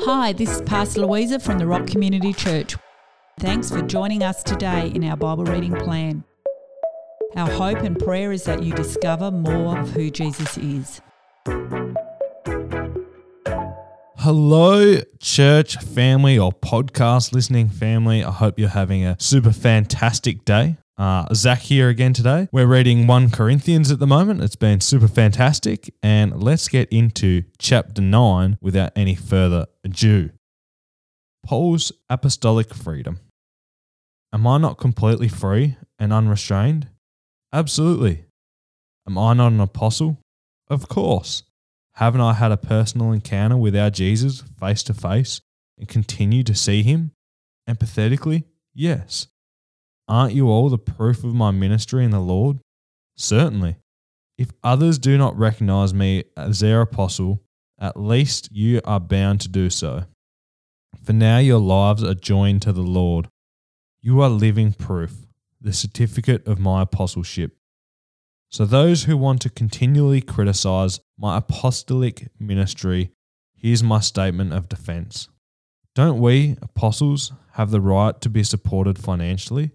Hi, this is Pastor Louisa from the Rock Community Church. Thanks for joining us today in our Bible reading plan. Our hope and prayer is that you discover more of who Jesus is. Hello, church family or podcast listening family. I hope you're having a super fantastic day. Zach here again today. We're reading 1 Corinthians at the moment. It's been super fantastic. And let's get into chapter 9 without any further ado. Paul's apostolic freedom. Am I not completely free and unrestrained? Absolutely. Am I not an apostle? Of course. Haven't I had a personal encounter with our Jesus face to face and continue to see him? And pathetically, yes. Aren't you all the proof of my ministry in the Lord? Certainly. If others do not recognize me as their apostle, at least you are bound to do so. For now your lives are joined to the Lord. You are living proof, the certificate of my apostleship. So those who want to continually criticize my apostolic ministry, here's my statement of defense. Don't we, apostles, have the right to be supported financially?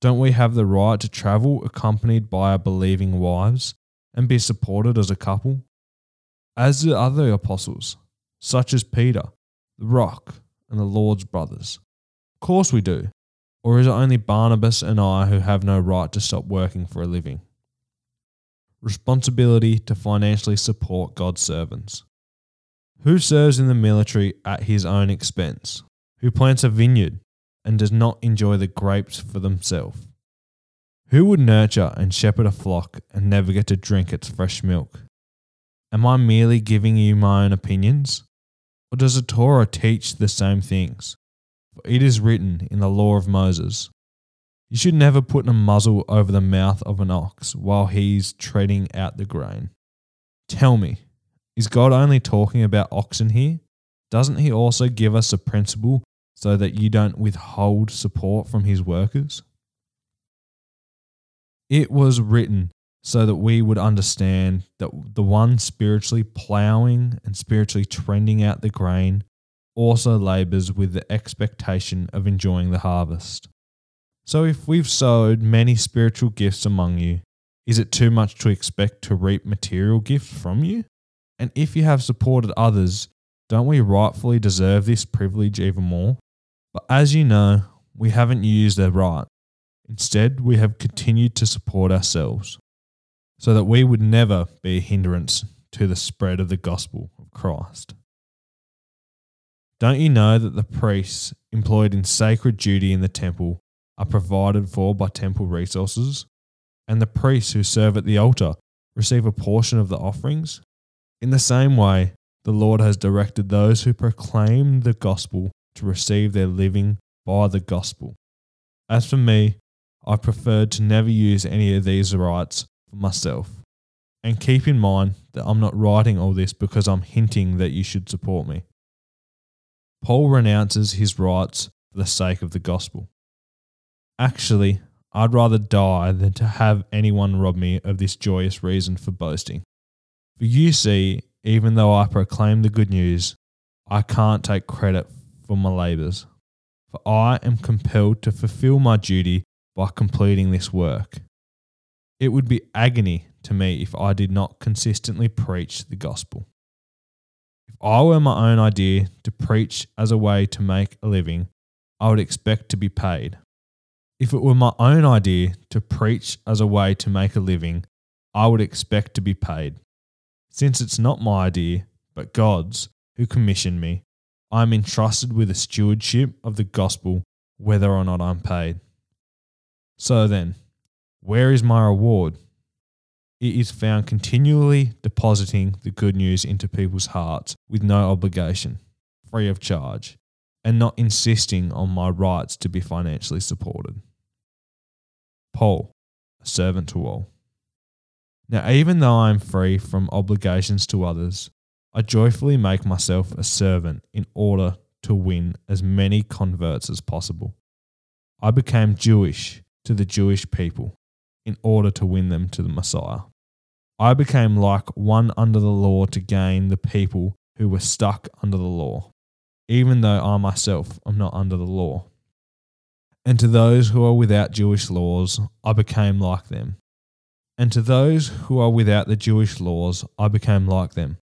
Don't we have the right to travel accompanied by our believing wives and be supported as a couple? As the other apostles, such as Peter, the Rock, and the Lord's brothers. Of course we do. Or is it only Barnabas and I who have no right to stop working for a living? Responsibility to financially support God's servants. Who serves in the military at his own expense? Who plants a vineyard and does not enjoy the grapes for themselves? Who would nurture and shepherd a flock and never get to drink its fresh milk? Am I merely giving you my own opinions? Or does the Torah teach the same things? For it is written in the law of Moses, you should never put a muzzle over the mouth of an ox while he's treading out the grain. Tell me, is God only talking about oxen here? Doesn't he also give us a principle so that you don't withhold support from his workers? It was written so that we would understand that the one spiritually plowing and spiritually trending out the grain also labors with the expectation of enjoying the harvest. So if we've sowed many spiritual gifts among you, is it too much to expect to reap material gifts from you? And if you have supported others, don't we rightfully deserve this privilege even more? But as you know, we haven't used their right. Instead, we have continued to support ourselves, so that we would never be a hindrance to the spread of the gospel of Christ. Don't you know that the priests employed in sacred duty in the temple are provided for by temple resources, and the priests who serve at the altar receive a portion of the offerings? In the same way, the Lord has directed those who proclaim the gospel to receive their living by the gospel. As for me, I preferred to never use any of these rights for myself. And keep in mind that I'm not writing all this because I'm hinting that you should support me. Paul renounces his rights for the sake of the gospel. Actually, I'd rather die than to have anyone rob me of this joyous reason for boasting. For you see, even though I proclaim the good news, I can't take credit for my labors, for I am compelled to fulfill my duty by completing this work. It would be agony to me if I did not consistently preach the gospel. If I were my own idea to preach as a way to make a living, I would expect to be paid. If it were my own idea to preach as a way to make a living, I would expect to be paid. Since it's not my idea, but God's, who commissioned me, I am entrusted with a stewardship of the gospel, whether or not I'm paid. So then, where is my reward? It is found continually depositing the good news into people's hearts with no obligation, free of charge, and not insisting on my rights to be financially supported. Paul, a servant to all. Now, even though I am free from obligations to others, I joyfully make myself a servant in order to win as many converts as possible. I became Jewish to the Jewish people in order to win them to the Messiah. I became like one under the law to gain the people who were stuck under the law, even though I myself am not under the law. And to those who are without Jewish laws, I became like them. And to those who are without the Jewish laws, I became like them,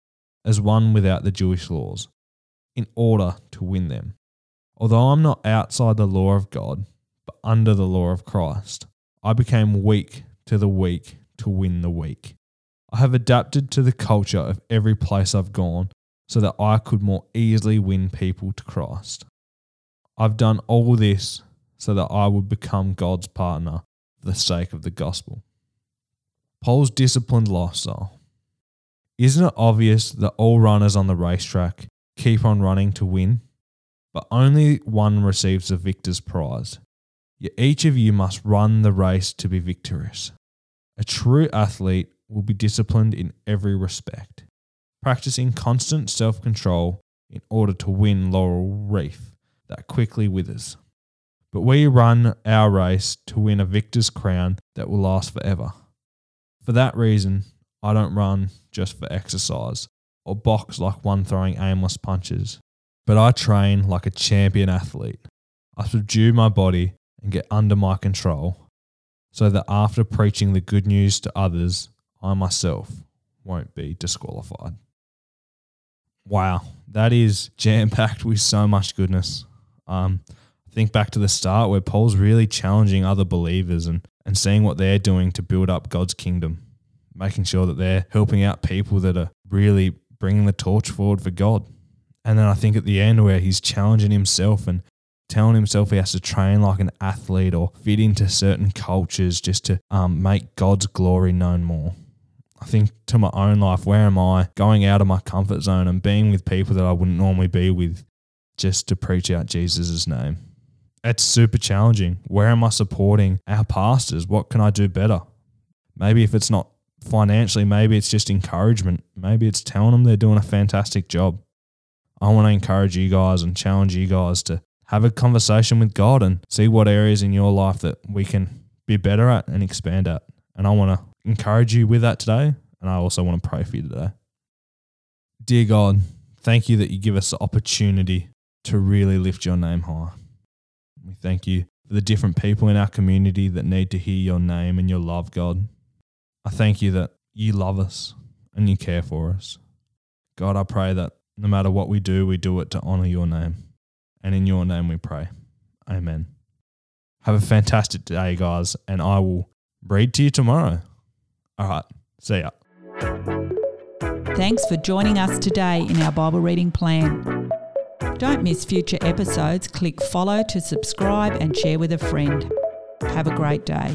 as one without the Jewish laws, in order to win them. Although I'm not outside the law of God, but under the law of Christ, I became weak to the weak to win the weak. I have adapted to the culture of every place I've gone so that I could more easily win people to Christ. I've done all this so that I would become God's partner for the sake of the gospel. Paul's disciplined lifestyle. Isn't it obvious that all runners on the racetrack keep on running to win, but only one receives the victor's prize? Yet each of you must run the race to be victorious. A true athlete will be disciplined in every respect, practicing constant self-control in order to win laurel wreath that quickly withers. But we run our race to win a victor's crown that will last forever. For that reason, I don't run just for exercise or box like one throwing aimless punches, but I train like a champion athlete. I subdue my body and get under my control so that after preaching the good news to others, I myself won't be disqualified. Wow, that is jam-packed with so much goodness. Think back to the start where Paul's really challenging other believers and seeing what they're doing to build up God's kingdom, making sure that they're helping out people that are really bringing the torch forward for God. And then I think at the end where he's challenging himself and telling himself he has to train like an athlete or fit into certain cultures just to make God's glory known more. I think to my own life, where am I going out of my comfort zone and being with people that I wouldn't normally be with just to preach out Jesus' name? It's super challenging. Where am I supporting our pastors? What can I do better? Maybe if it's not financially, maybe it's just encouragement. Maybe it's telling them they're doing a fantastic job. I want to encourage you guys and challenge you guys to have a conversation with God and see what areas in your life that we can be better at and expand at. And I want to encourage you with that today. And I also want to pray for you today. Dear God, thank you that you give us the opportunity to really lift your name high. We thank you for the different people in our community that need to hear your name and your love, God. I thank you that you love us and you care for us. God, I pray that no matter what we do it to honor your name. And in your name we pray. Amen. Have a fantastic day, guys, and I will read to you tomorrow. All right, see ya. Thanks for joining us today in our Bible reading plan. Don't miss future episodes. Click follow to subscribe and share with a friend. Have a great day.